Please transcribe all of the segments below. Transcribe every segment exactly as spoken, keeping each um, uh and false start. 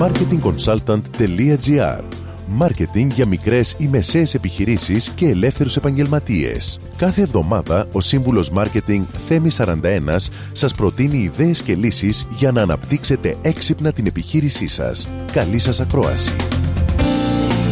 marketing consultant τελεία τζι άρ. Μάρκετινγκ για μικρές ή μεσαίες επιχειρήσεις και ελεύθερους επαγγελματίες. Κάθε εβδομάδα ο σύμβουλος Μάρκετινγκ Θέμης σαράντα ένα σας προτείνει ιδέες και λύσεις για να αναπτύξετε έξυπνα την επιχείρησή σας. Καλή σας ακρόαση.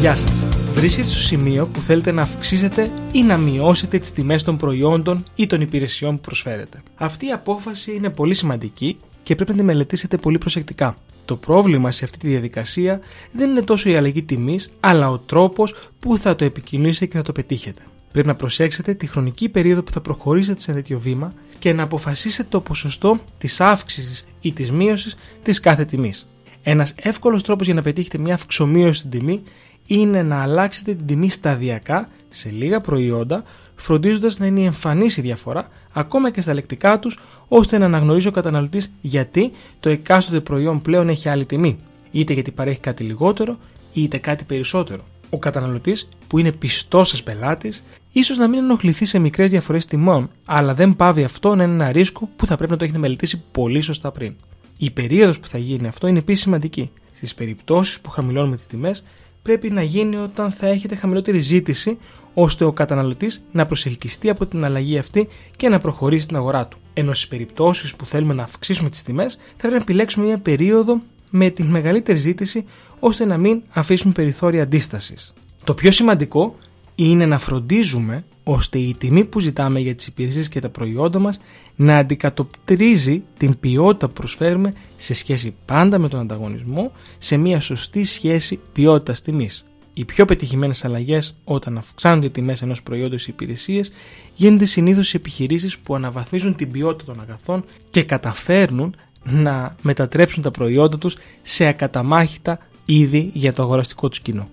Γεια σας. Βρίσκεστε στο σημείο που θέλετε να αυξήσετε ή να μειώσετε τις τιμές των προϊόντων ή των υπηρεσιών που προσφέρετε. Αυτή η απόφαση είναι πολύ σημαντική και πρέπει να τη μελετήσετε πολύ προσεκτικά. Το πρόβλημα σε αυτή τη διαδικασία δεν είναι τόσο η αλλαγή τιμής, αλλά ο τρόπος που θα το επικοινωνήσετε και θα το πετύχετε. Πρέπει να προσέξετε τη χρονική περίοδο που θα προχωρήσετε σε ένα τέτοιο βήμα και να αποφασίσετε το ποσοστό της αύξησης ή της μείωσης της κάθε τιμής. Ένας εύκολος τρόπος για να πετύχετε μια αυξομείωση στην τιμή είναι να αλλάξετε την τιμή σταδιακά σε λίγα προϊόντα, φροντίζοντας να είναι εμφανής η διαφορά ακόμα και στα λεκτικά τους, ώστε να αναγνωρίζει ο καταναλωτής γιατί το εκάστοτε προϊόν πλέον έχει άλλη τιμή, είτε γιατί παρέχει κάτι λιγότερο, είτε κάτι περισσότερο. Ο καταναλωτής, που είναι πιστός σας πελάτης, ίσως να μην ενοχληθεί σε μικρές διαφορές τιμών, αλλά δεν πάβει αυτό να είναι ένα ρίσκο που θα πρέπει να το έχετε μελετήσει πολύ σωστά πριν. Η περίοδος που θα γίνει αυτό είναι επίσης σημαντική. Στις περιπτώσεις που χαμηλώνουμε τις τιμές, πρέπει να γίνει όταν θα έχετε χαμηλότερη ζήτηση, ώστε ο καταναλωτής να προσελκυστεί από την αλλαγή αυτή και να προχωρήσει στην αγορά του. Ενώ στις περιπτώσεις που θέλουμε να αυξήσουμε τις τιμές, θα πρέπει να επιλέξουμε μια περίοδο με την μεγαλύτερη ζήτηση, ώστε να μην αφήσουμε περιθώρια αντίστασης. Το πιο σημαντικό είναι να φροντίζουμε ώστε η τιμή που ζητάμε για τις υπηρεσίες και τα προϊόντα μας να αντικατοπτρίζει την ποιότητα που προσφέρουμε σε σχέση πάντα με τον ανταγωνισμό, σε μια σωστή σχέση ποιότητας-τιμής. Οι πιο πετυχημένες αλλαγές όταν αυξάνονται οι τιμές ενός προϊόντος ή υπηρεσίες γίνονται συνήθως σε επιχειρήσεις που αναβαθμίζουν την ποιότητα των αγαθών και καταφέρνουν να μετατρέψουν τα προϊόντα τους σε ακαταμάχητα είδη για το αγοραστικό τους κοινό.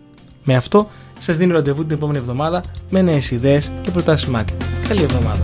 Με αυτό σας δίνω ραντεβού την επόμενη εβδομάδα με νέες ιδέες και προτάσεις marketing. Καλή εβδομάδα.